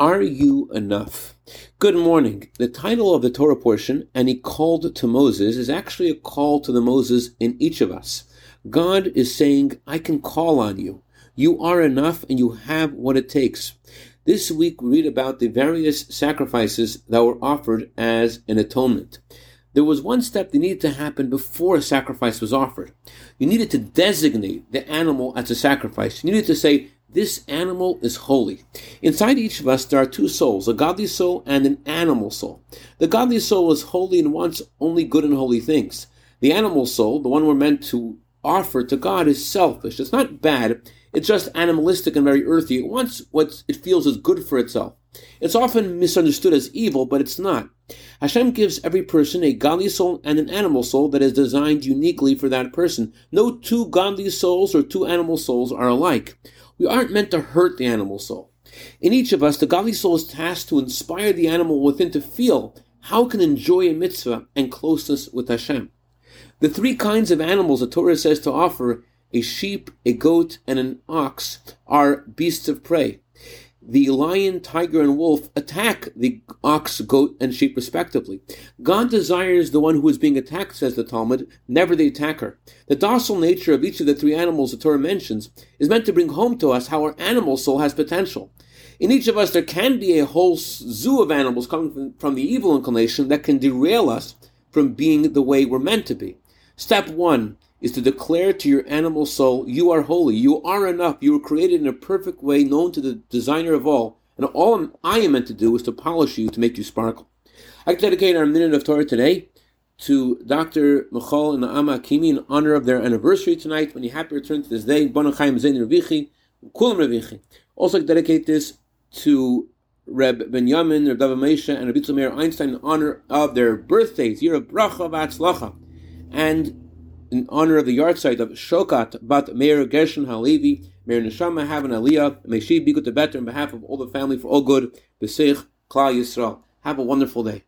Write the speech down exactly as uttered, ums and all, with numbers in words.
Are you enough? Good morning. The title of the Torah portion, and he called to Moses, is actually a call to the Moses in each of us. God is saying, I can call on you. You are enough and you have what it takes. This week we read about the various sacrifices that were offered as an atonement. There was one step that needed to happen before a sacrifice was offered. You needed to designate the animal as a sacrifice. You needed to say, this animal is holy. Inside each of us, there are two souls, a godly soul and an animal soul. The godly soul is holy and wants only good and holy things. The animal soul, the one we're meant to offer to God, is selfish. It's not bad. It's just animalistic and very earthy. It wants what it feels is good for itself. It's often misunderstood as evil, but it's not. Hashem gives every person a godly soul and an animal soul that is designed uniquely for that person. No two godly souls or two animal souls are alike. We aren't meant to hurt the animal soul. In each of us, the godly soul is tasked to inspire the animal within to feel how it can enjoy a mitzvah and closeness with Hashem. The three kinds of animals the Torah says to offer, a sheep, a goat, and an ox, are beasts of prey. The lion, tiger, and wolf attack the ox, goat, and sheep respectively. God desires the one who is being attacked, says the Talmud, never the attacker. The docile nature of each of the three animals the Torah mentions is meant to bring home to us how our animal soul has potential. In each of us, there can be a whole zoo of animals coming from the evil inclination that can derail us from being the way we're meant to be. Step one is to declare to your animal soul, you are holy, you are enough, you were created in a perfect way known to the designer of all, and all I am meant to do is to polish you to make you sparkle. I dedicate our minute of Torah today to Doctor Michal and Hakimi in honor of their anniversary tonight. When you happy return to this day, Bono Chaim Zayn Revichi, Kulam Revichi. Also I dedicate this to Reb Benyamin, Reb Dava Meisha, and Reb Zomer Meir Einstein in honor of their birthdays, year of Bracha V'Atzlacha, and in honor of the yard site of Shokat, Bat Meir Gershon Halevi, Meir Neshama, Havin Aliyah, may she be good to better on behalf of all the family for all good, B'Seich, Klal Yisrael. Have a wonderful day.